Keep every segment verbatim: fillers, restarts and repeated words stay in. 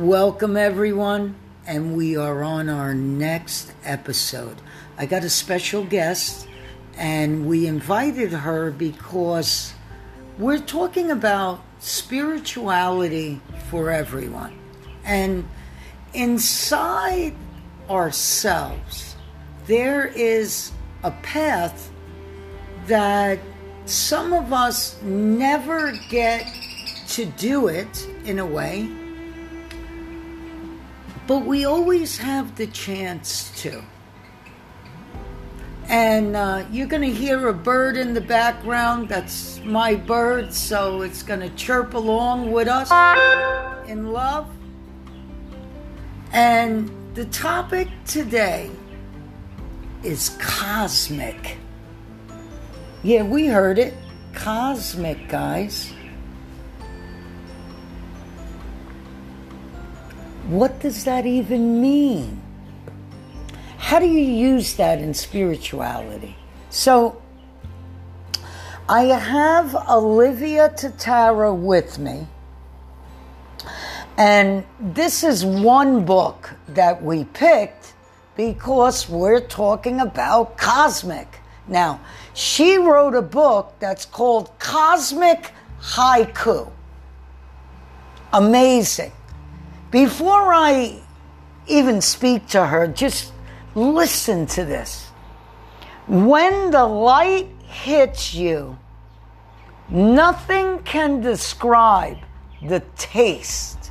Welcome, everyone, and we are on our next episode. I got a special guest, and we invited her because we're talking about spirituality for everyone. And inside ourselves, there is a path that some of us never get to do it in a way, but we always have the chance to. And uh, you're going to hear a bird in the background. That's my bird, so it's going to chirp along with us in love. And the topic today is cosmic. Yeah, we heard it. Cosmic, guys. What does that even mean? How do you use that in spirituality? So, I have Olivia Tatara with me. And this is one book that we picked because we're talking about cosmic. Now, she wrote a book that's called Cosmic Haiku. Amazing. Before I even speak to her, just listen to this. When the light hits you, nothing can describe the taste.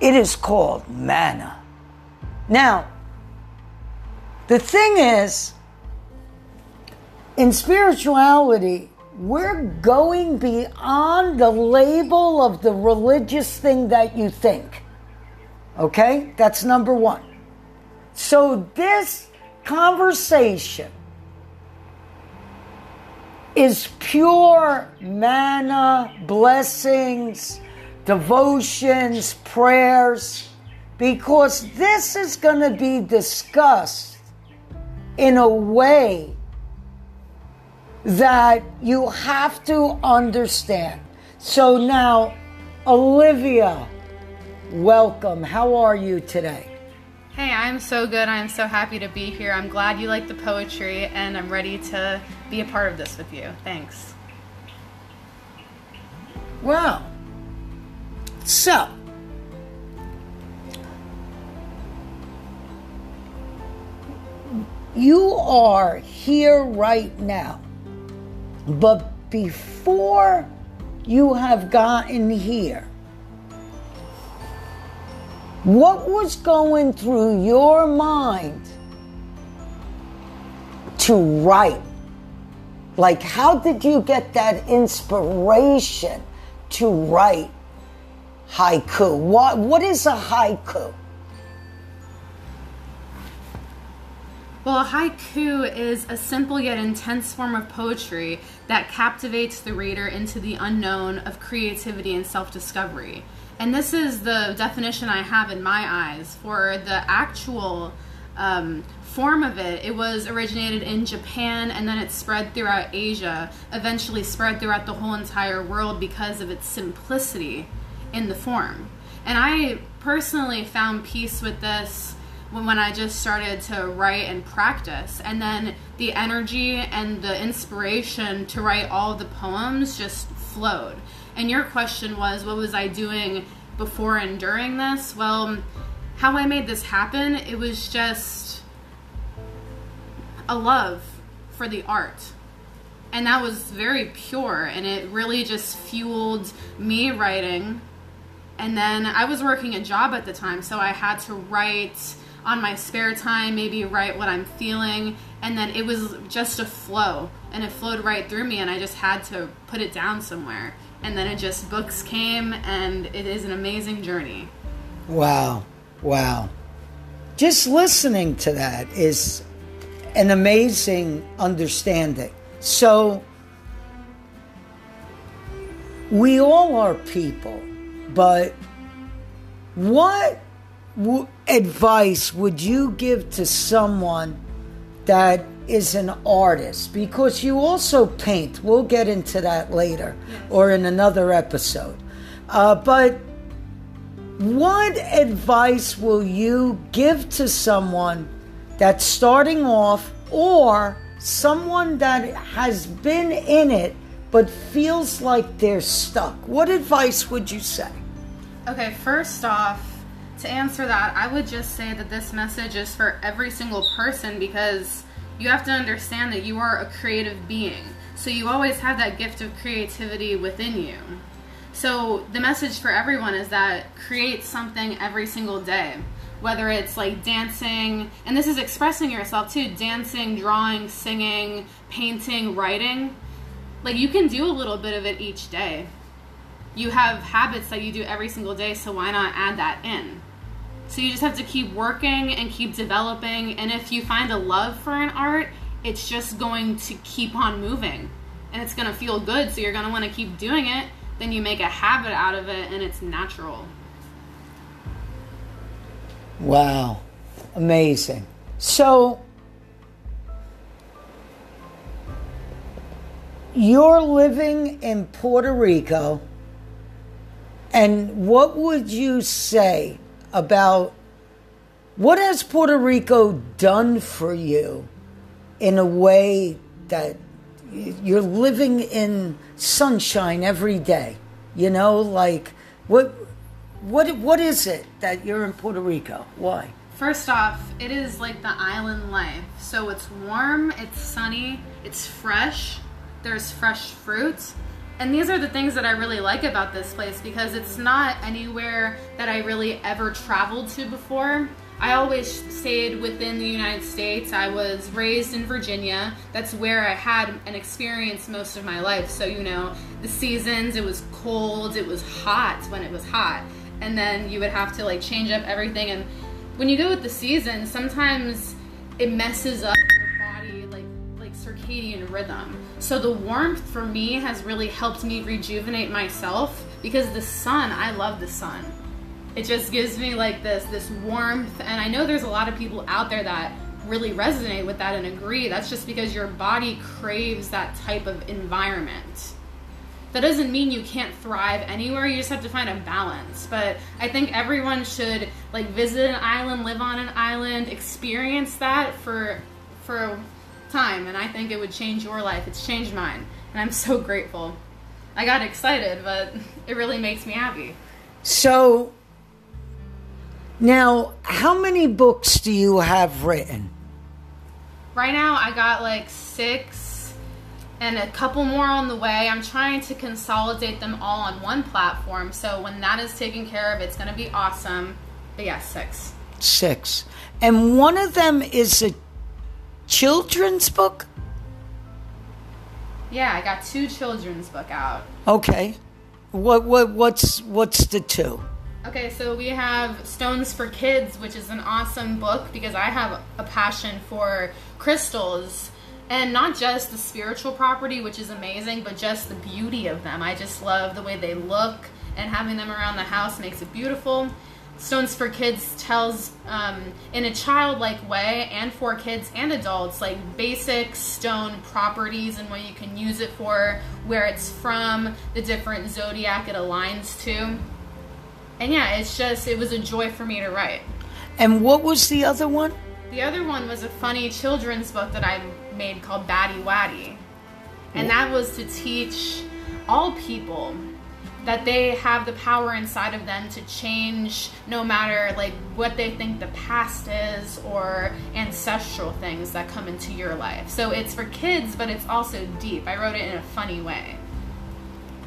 It is called manna. Now, the thing is, in spirituality, we're going beyond the label of the religious thing that you think. Okay? That's number one. So this conversation is pure manna, blessings, devotions, prayers, because this is going to be discussed in a way that you have to understand. So now, Olivia, welcome. How are you today? Hey, I'm so good. I'm so happy to be here. I'm glad you like the poetry, and I'm ready to be a part of this with you. Thanks. Wow. So, you are here right now. But before you have gotten here, what was going through your mind to write? Like, how did you get that inspiration to write haiku? What, what is a haiku? Well, a haiku is a simple yet intense form of poetry that captivates the reader into the unknown of creativity and self-discovery. And this is the definition I have in my eyes. For the actual um, form of it, it was originated in Japan, and then it spread throughout Asia, eventually spread throughout the whole entire world because of its simplicity in the form. And I personally found peace with this when I just started to write and practice. And then the energy and the inspiration to write all the poems just flowed. And your question was, what was I doing before and during this? Well, how I made this happen, it was just a love for the art. And that was very pure, and it really just fueled me writing. And then I was working a job at the time, so I had to write on my spare time, maybe write what I'm feeling, and then it was just a flow, and it flowed right through me, and I just had to put it down somewhere, and then it just, books came, and it is an amazing journey. Wow, wow. Just listening to that is an amazing understanding. So, we all are people, but what W- advice would you give to someone that is an artist? Because you also paint. We'll get into that later, yes, or in another episode. Uh, but What advice will you give to someone that's starting off, or someone that has been in it but feels like they're stuck? What advice would you say? Okay, first off, to answer that, I would just say that this message is for every single person, because you have to understand that you are a creative being. So you always have that gift of creativity within you. So the message for everyone is that create something every single day, whether it's like dancing, and this is expressing yourself too, dancing, drawing, singing, painting, writing. Like, you can do a little bit of it each day. You have habits that you do every single day, so why not add that in? So you just have to keep working and keep developing, and if you find a love for an art, it's just going to keep on moving, and it's going to feel good, so you're going to want to keep doing it. Then you make a habit out of it, and it's natural. Wow. Amazing. So you're living in Puerto Rico, and what would you say about what has Puerto Rico done for you in a way that you're living in sunshine every day? You know, like, what what what is it that you're in Puerto Rico? Why? First off, it is like the island life. So it's warm, it's sunny, it's fresh, there's fresh fruit. And these are the things that I really like about this place, because it's not anywhere that I really ever traveled to before. I always stayed within the United States. I was raised in Virginia. That's where I had and experienced most of my life. So, you know, the seasons, it was cold, it was hot when it was hot. And then you would have to like change up everything. And when you go with the season, sometimes it messes up your body, like like circadian rhythm. So the warmth for me has really helped me rejuvenate myself, because the sun, I love the sun. It just gives me like this this warmth, and I know there's a lot of people out there that really resonate with that and agree. That's just because your body craves that type of environment. That doesn't mean you can't thrive anywhere, you just have to find a balance. But I think everyone should like visit an island, live on an island, experience that for for time, and I think it would change your life. It's changed mine, and I'm so grateful. I got excited, but it really makes me happy. So now, how many books do you have written? Right now, I got like six and a couple more on the way. I'm trying to consolidate them all on one platform. So when that is taken care of, it's going to be awesome. But yeah, six. Six. And one of them is a children's book? Yeah, I got two children's book out. Okay. What what what's what's the two? Okay, so we have Stones for Kids, which is an awesome book because I have a passion for crystals, and not just the spiritual property, which is amazing, but just the beauty of them. I just love the way they look, and having them around the house makes it beautiful. Stones for Kids tells um, in a childlike way, and for kids and adults, like basic stone properties and what you can use it for, where it's from, the different zodiac it aligns to. And yeah, it's just, it was a joy for me to write. And what was the other one? The other one was a funny children's book that I made called Batty Waddy. And that was to teach all people that they have the power inside of them to change, no matter like what they think the past is or ancestral things that come into your life. So it's for kids, but it's also deep. I wrote it in a funny way.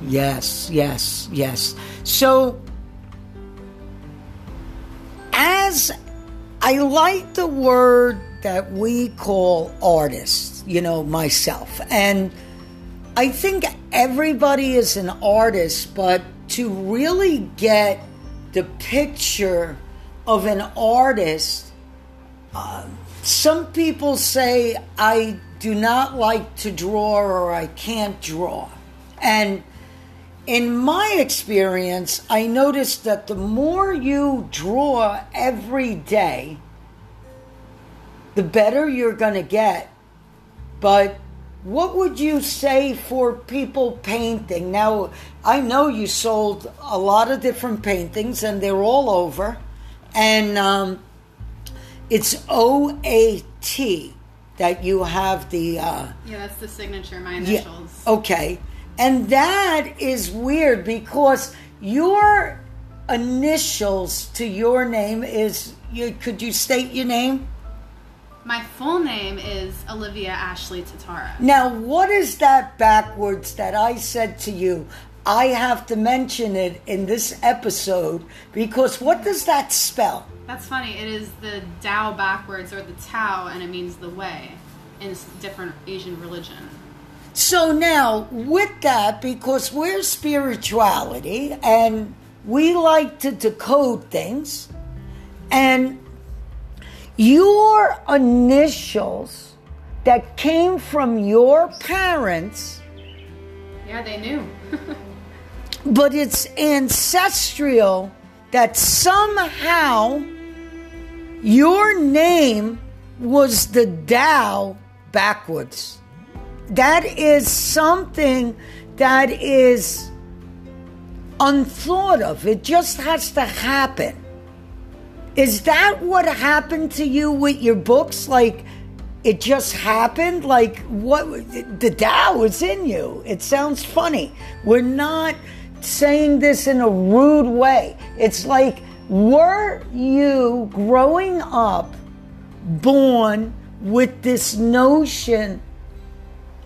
Yes, yes, yes. So as I like the word that we call artists, you know, myself, and I think everybody is an artist, but to really get the picture of an artist, uh, some people say, I do not like to draw, or I can't draw. And in my experience, I noticed that the more you draw every day, the better you're going to get. But What would you say for people painting? Now, I know you sold a lot of different paintings, and they're all over. And um, it's O A T that you have the... Uh, yeah, that's the signature, my initials. Yeah, okay. And that is weird because your initials to your name is... You, could you state your name? My full name is Olivia Ashley Tatara. Now, what is that backwards that I said to you? I have to mention it in this episode because what does that spell? That's funny. It is the Tao backwards, or the Tao, and it means the way in a different Asian religion. So now, with that, because we're spirituality and we like to decode things, and your initials that came from your parents. Yeah, they knew. But it's ancestral that somehow your name was the Tao backwards. That is something that is unthought of. It just has to happen. Is that what happened to you with your books? Like, it just happened? Like, what? The Tao is in you. It sounds funny. We're not saying this in a rude way. It's like, were you growing up born with this notion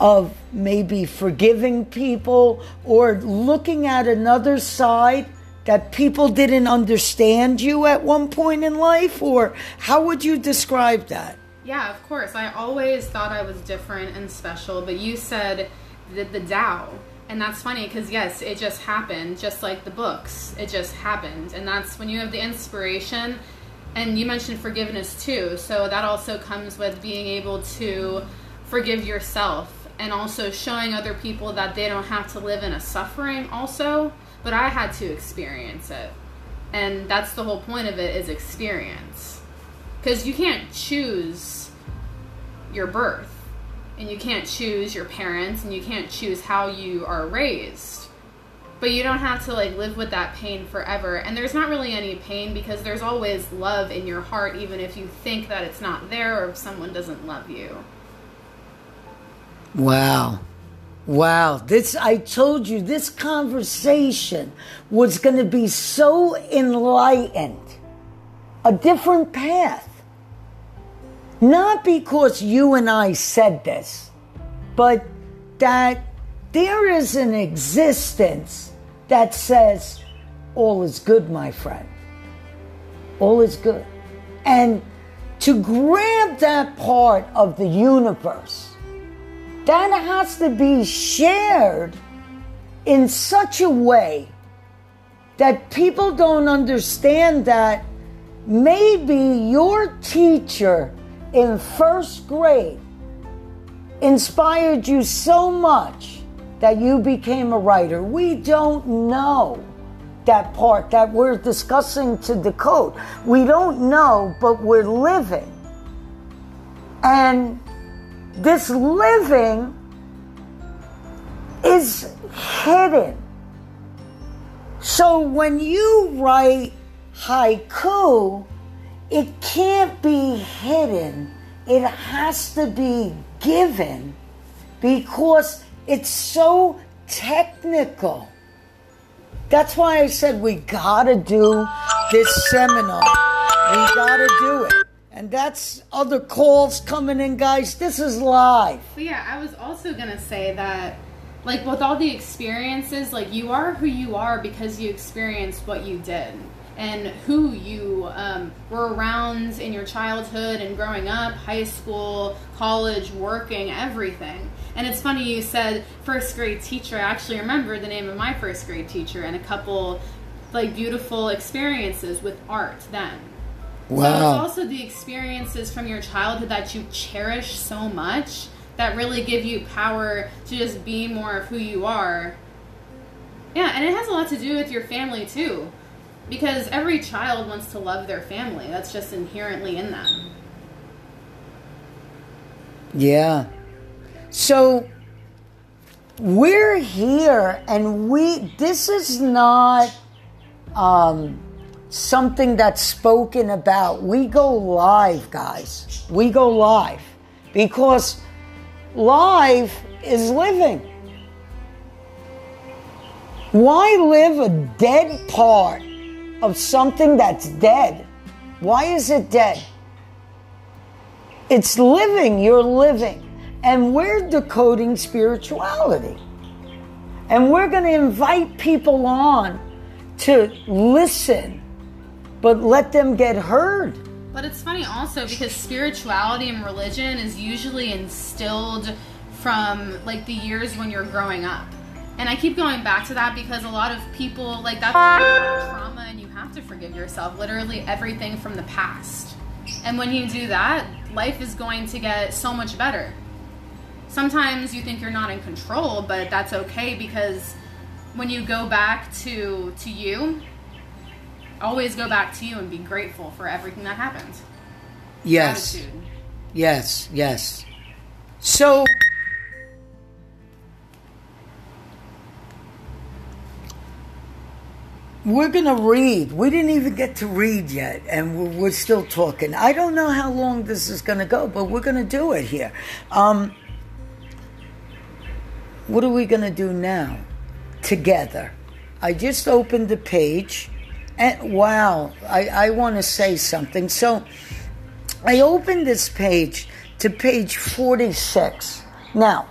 of maybe forgiving people or looking at another side? That people didn't understand you at one point in life? Or how would you describe that? Yeah, of course. I always thought I was different and special, but you said the, the Tao. And that's funny because, yes, it just happened, just like the books. It just happened. And that's when you have the inspiration. And you mentioned forgiveness too. So that also comes with being able to forgive yourself and also showing other people that they don't have to live in a suffering also. But I had to experience it. And that's the whole point of it, is experience. Because you can't choose your birth. And you can't choose your parents. And you can't choose how you are raised. But you don't have to like live with that pain forever. And there's not really any pain because there's always love in your heart, even if you think that it's not there or if someone doesn't love you. Wow. Wow, this, I told you, this conversation was going to be so enlightened. A different path. Not because you and I said this, but that there is an existence that says, all is good, my friend. All is good. And to grab that part of the universe, that has to be shared in such a way that people don't understand that maybe your teacher in first grade inspired you so much that you became a writer. We don't know that part that we're discussing to decode. We don't know, but we're living. And this living is hidden. So when you write haiku, it can't be hidden. It has to be given because it's so technical. That's why I said we gotta do this seminar. We gotta do it. And that's other calls coming in, guys. This is live. But yeah, I was also going to say that, like, with all the experiences, like, you are who you are because you experienced what you did and who you um, were around in your childhood and growing up, high school, college, working, everything. And it's funny you said first grade teacher. I actually remember the name of my first grade teacher and a couple, like, beautiful experiences with art then. Wow. So it's also the experiences from your childhood that you cherish so much that really give you power to just be more of who you are. Yeah, and it has a lot to do with your family too, because every child wants to love their family. That's just inherently in them. Yeah. So we're here, and we, this is not um, something that's spoken about. We go live, guys. We go live because live is living. Why live a dead part of something that's dead? Why is it dead? It's living. You're living. And we're decoding spirituality. And we're going to invite people on to listen, but let them get heard. But it's funny also because spirituality and religion is usually instilled from like the years when you're growing up. And I keep going back to that because a lot of people, like, that's trauma and you have to forgive yourself, literally everything from the past. And when you do that, life is going to get so much better. Sometimes you think you're not in control, but that's okay because when you go back to, to you, always go back to you and be grateful for everything that happened. Yes. Gratitude. Yes, yes. So... we're going to read. We didn't even get to read yet, and we're, we're still talking. I don't know how long this is going to go, but we're going to do it here. Um, what are we going to do now? Together. I just opened the page, and wow, I, I want to say something. So I opened this page to page forty-six. Now,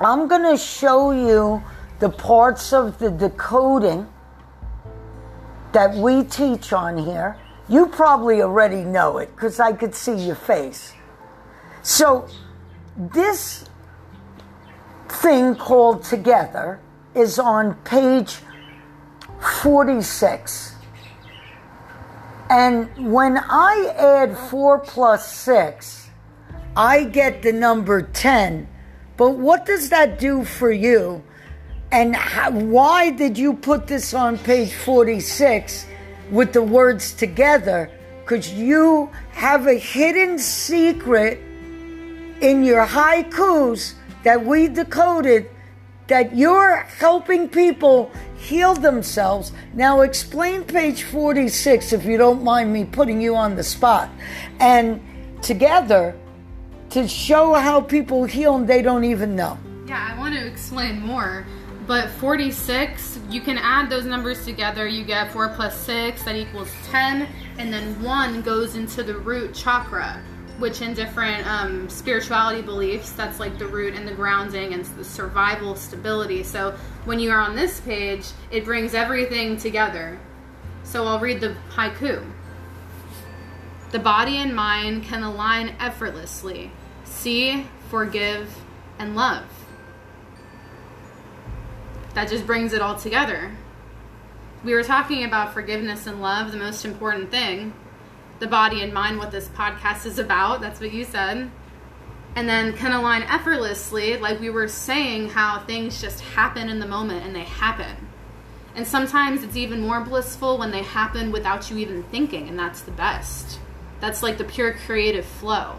I'm going to show you the parts of the decoding that we teach on here. You probably already know it because I could see your face. So this thing called Together is on page forty-six. And when I add four plus six, I get the number ten. But what does that do for you? And how, why did you put this on page forty-six with the words Together? Because you have a hidden secret in your haikus that we decoded that you're helping people heal themselves. Now explain page forty-six, if you don't mind me putting you on the spot. And Together, to show how people heal and they don't even know. Yeah, I want to explain more. But forty-six, you can add those numbers together. You get four plus six, that equals ten. And then one goes into the root chakra, which in different um, spirituality beliefs, that's like the root and the grounding and the survival stability. So when you are on this page, it brings everything together. So I'll read the haiku. The body and mind can align effortlessly. See, forgive, and love. That just brings it all together. We were talking about forgiveness and love, the most important thing. The body and mind, what this podcast is about, that's what you said. And then can align effortlessly, like we were saying, how things just happen in the moment and they happen. And sometimes it's even more blissful when they happen without you even thinking, and that's the best. That's like the pure creative flow.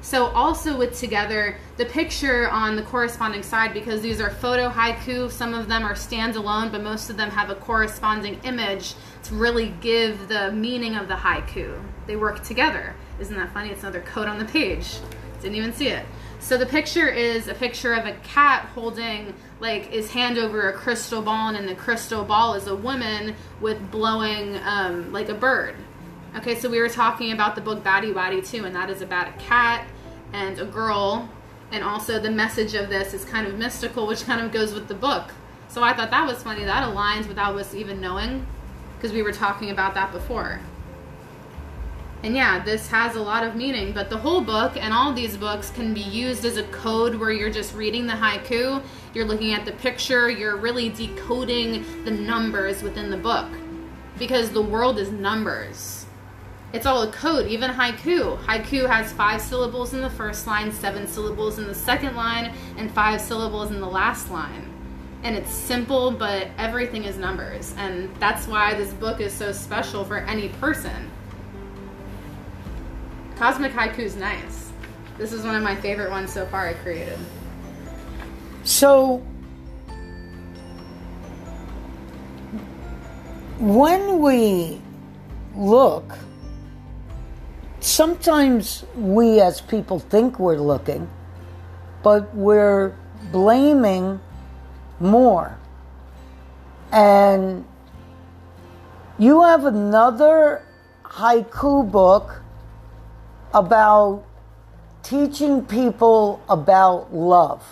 So also with Together, the picture on the corresponding side, because these are photo haiku, some of them are standalone, but most of them have a corresponding image to really give the meaning of the haiku. They work together. Isn't that funny? It's another code on the page. Didn't even see it. So the picture is a picture of a cat holding like his hand over a crystal ball, and in the crystal ball is a woman with blowing um, like a bird. Okay, so we were talking about the book Batty Waddy too, and that is about a cat and a girl, and also the message of this is kind of mystical, which kind of goes with the book. So I thought that was funny. That aligns without us even knowing, because we were talking about that before. And yeah, this has a lot of meaning, but the whole book and all these books can be used as a code where you're just reading the haiku, you're looking at the picture, you're really decoding the numbers within the book, because the world is numbers. It's all a code, even haiku. Haiku has five syllables in the first line, seven syllables in the second line, and five syllables in the last line. And it's simple, but everything is numbers. And that's why this book is so special for any person. Cosmic Haiku is nice. This is one of my favorite ones so far I created. So when we look, sometimes we as people think we're looking, but we're blaming more. And you have another haiku book about teaching people about love.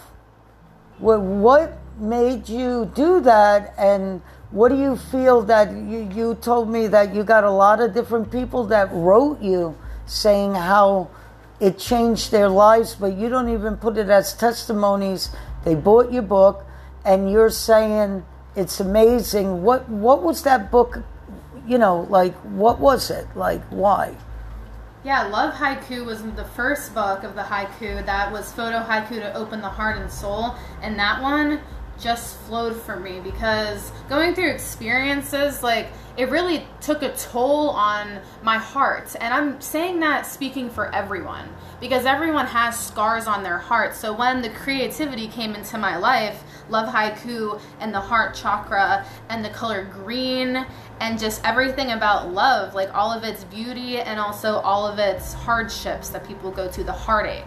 Well, what made you do that, and what do you feel that you, you told me that you got a lot of different people that wrote you saying how it changed their lives, but you don't even put it as testimonies. They bought your book, and you're saying it's amazing. What what was that book, you know, like, what was it? Like, why? Yeah, Love Haiku was the first book of the haiku that was photo haiku to open the heart and soul. And that one just flowed for me because going through experiences, like, it really took a toll on my heart. And I'm saying that speaking for everyone because everyone has scars on their heart. So when the creativity came into my life, Love Haiku and the heart chakra and the color green and just everything about love, like all of its beauty and also all of its hardships that people go through, the heartache.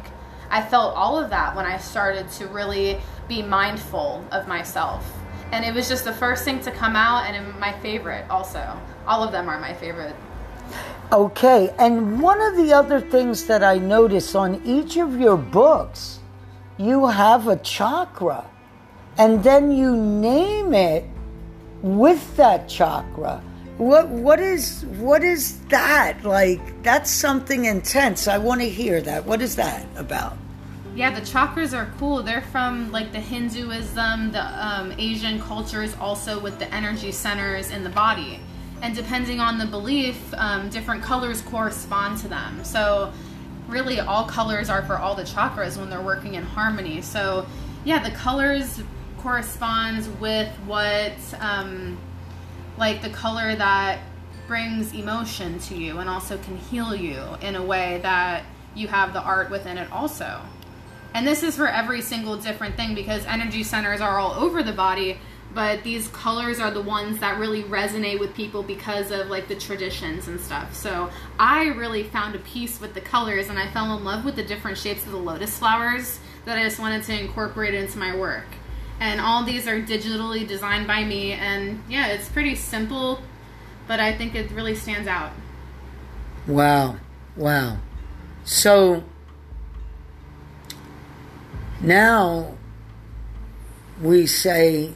I felt all of that when I started to really be mindful of myself. And it was just the first thing to come out, and my favorite also. All of them are my favorite. Okay, and one of the other things that I noticed on each of your books, you have a chakra, and then you name it with that chakra. What what is what is that? Like, that's something intense. I want to hear that. What is that about? Yeah, the chakras are cool. They're from like the Hinduism, the um, Asian cultures, also with the energy centers in the body. And depending on the belief, um, different colors correspond to them. So really all colors are for all the chakras when they're working in harmony. So yeah, the colors corresponds with what, um, like the color that brings emotion to you and also can heal you in a way that you have the art within it also. And this is for every single different thing because energy centers are all over the body, but these colors are the ones that really resonate with people because of like the traditions and stuff. So I really found a peace with the colors, and I fell in love with the different shapes of the lotus flowers that I just wanted to incorporate into my work. And all these are digitally designed by me, and yeah, it's pretty simple, but I think it really stands out. Wow, wow. So now we say,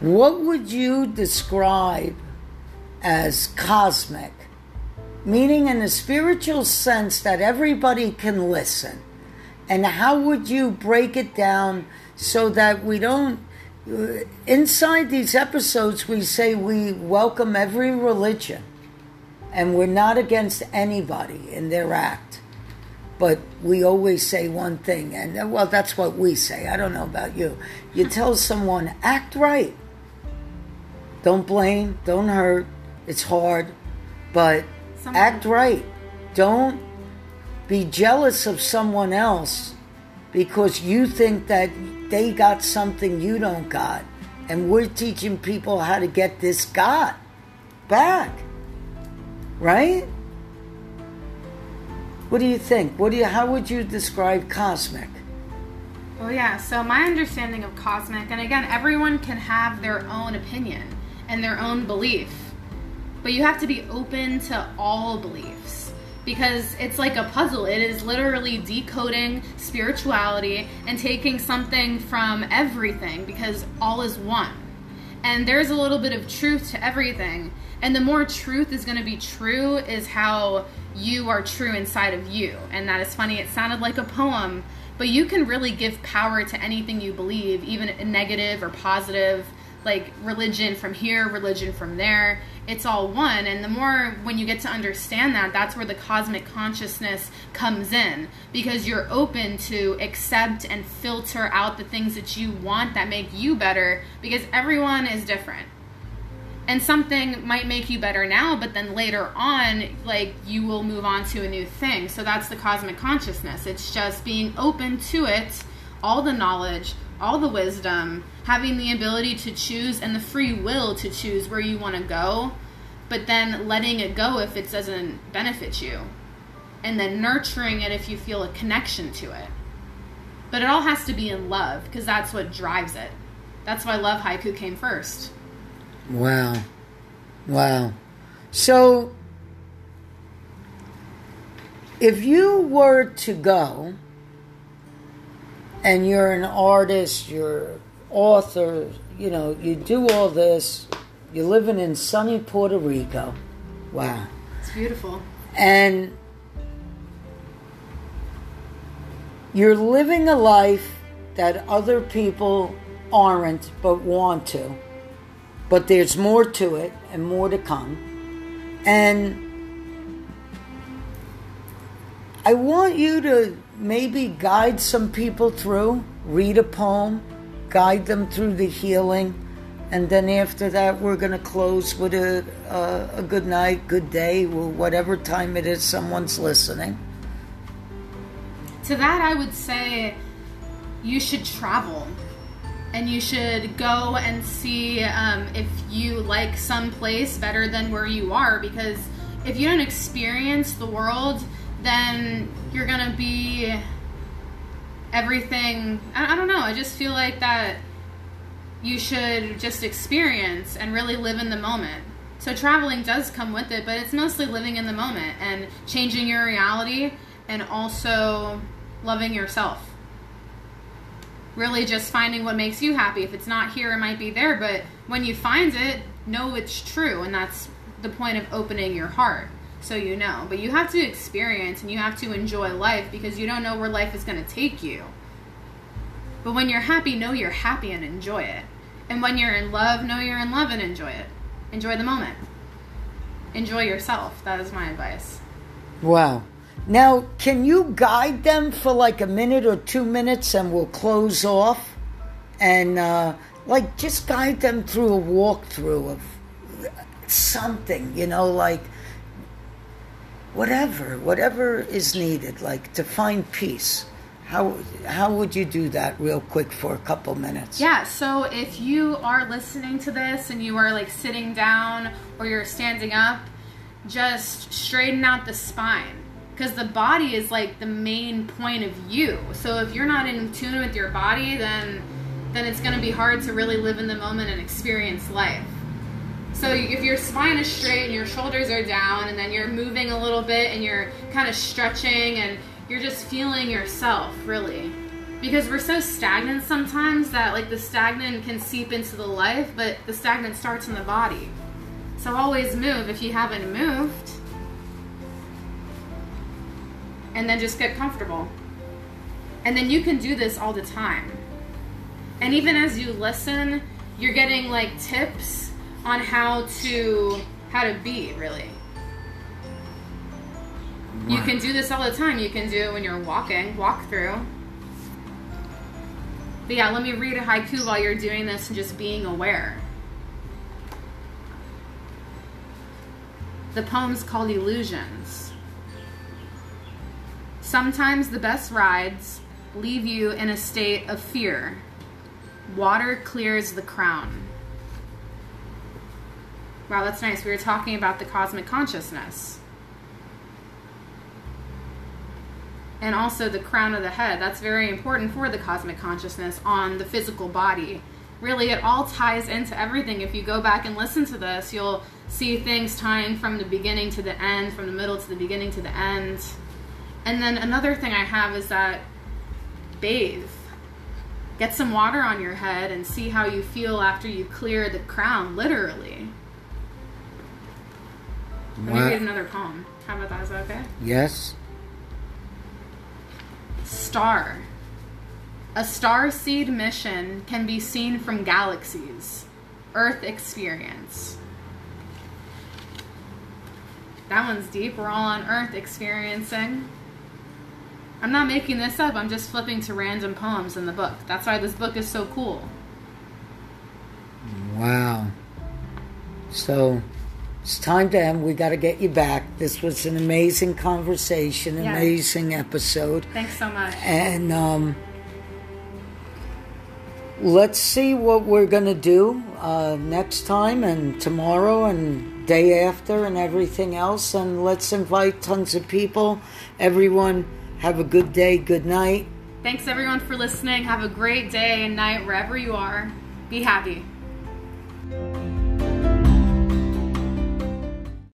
what would you describe as cosmic? Meaning in a spiritual sense that everybody can listen. And how would you break it down so that we don't, inside these episodes we say we welcome every religion and we're not against anybody in their act. But we always say one thing, and well, that's what we say. I don't know about you. You tell someone, act right. Don't blame, don't hurt. It's hard, but someone. Act right. Don't be jealous of someone else because you think that they got something you don't got. And we're teaching people how to get this got back, right? What do you think? What do you? How would you describe cosmic? Well, yeah, so my understanding of cosmic, and again, everyone can have their own opinion and their own belief, but you have to be open to all beliefs because it's like a puzzle. It is literally decoding spirituality and taking something from everything because all is one. And there's a little bit of truth to everything. And the more truth is going to be true is how you are true inside of you. And that is funny. It sounded like a poem, but you can really give power to anything you believe, even negative or positive, like religion from here, religion from there. It's all one. And the more when you get to understand that, that's where the cosmic consciousness comes in because you're open to accept and filter out the things that you want that make you better because everyone is different. And something might make you better now, but then later on, like, you will move on to a new thing. So that's the cosmic consciousness. It's just being open to it, all the knowledge, all the wisdom, having the ability to choose and the free will to choose where you want to go, but then letting it go if it doesn't benefit you, and then nurturing it if you feel a connection to it. But it all has to be in love, because that's what drives it. That's why Love Haiku came first. Wow. Wow. So, if you were to go, and you're an artist, you're an author, you know, you do all this, you're living in sunny Puerto Rico. Wow. It's beautiful. And you're living a life that other people aren't but want to, but there's more to it and more to come. And I want you to maybe guide some people through, read a poem, guide them through the healing, and then after that we're going to close with a, a, a good night, good day, or whatever time it is someone's listening. To that I would say you should travel. And you should go and see um, if you like some place better than where you are. Because if you don't experience the world, then you're going to be everything. I, I don't know. I just feel like that you should just experience and really live in the moment. So traveling does come with it, but it's mostly living in the moment and changing your reality and also loving yourself. Really just finding what makes you happy. If it's not here, it might be there, but when you find it, know it's true, and that's the point of opening your heart, so you know. But you have to experience, and you have to enjoy life, because you don't know where life is going to take you. But when you're happy, know you're happy and enjoy it. And when you're in love, know you're in love and enjoy it. Enjoy the moment. Enjoy yourself. That is my advice. Wow. Now, can you guide them for like a minute or two minutes and we'll close off? And uh, like just guide them through a walkthrough of something, you know, like whatever, whatever is needed, like to find peace. How how would you do that real quick for a couple minutes? Yeah, so if you are listening to this and you are like sitting down or you're standing up, just straighten out the spine. Because the body is like the main point of you. So if you're not in tune with your body, then then it's going to be hard to really live in the moment and experience life. So if your spine is straight and your shoulders are down and then you're moving a little bit and you're kind of stretching and you're just feeling yourself, really. Because we're so stagnant sometimes that like the stagnant can seep into the life, but the stagnant starts in the body. So always move if you haven't moved. And then just get comfortable. And then you can do this all the time. And even as you listen, you're getting like tips on how to how to be, really. Wow. You can do this all the time. You can do it when you're walking, walk through. But yeah, let me read a haiku while you're doing this and just being aware. The poem's called Illusions. Sometimes the best rides leave you in a state of fear. Water clears the crown. Wow, that's nice. We were talking about the cosmic consciousness. And also the crown of the head. That's very important for the cosmic consciousness on the physical body. Really, it all ties into everything. If you go back and listen to this, you'll see things tying from the beginning to the end, from the middle to the beginning to the end. And then another thing I have is that bathe. Get some water on your head and see how you feel after you clear the crown, literally. Let me read another poem. How about that? Is that okay? Yes. Star. A star seed mission can be seen from galaxies. Earth experience. That one's deep. We're all on Earth experiencing. I'm not making this up. I'm just flipping to random poems in the book. That's why this book is so cool. Wow. So it's time to end. We got to get you back. This was an amazing conversation, yeah. Amazing episode. Thanks so much. And um, let's see what we're going to do uh, next time and tomorrow and day after and everything else. And let's invite tons of people. Everyone, have a good day, good night. Thanks, everyone, for listening. Have a great day and night wherever you are. Be happy.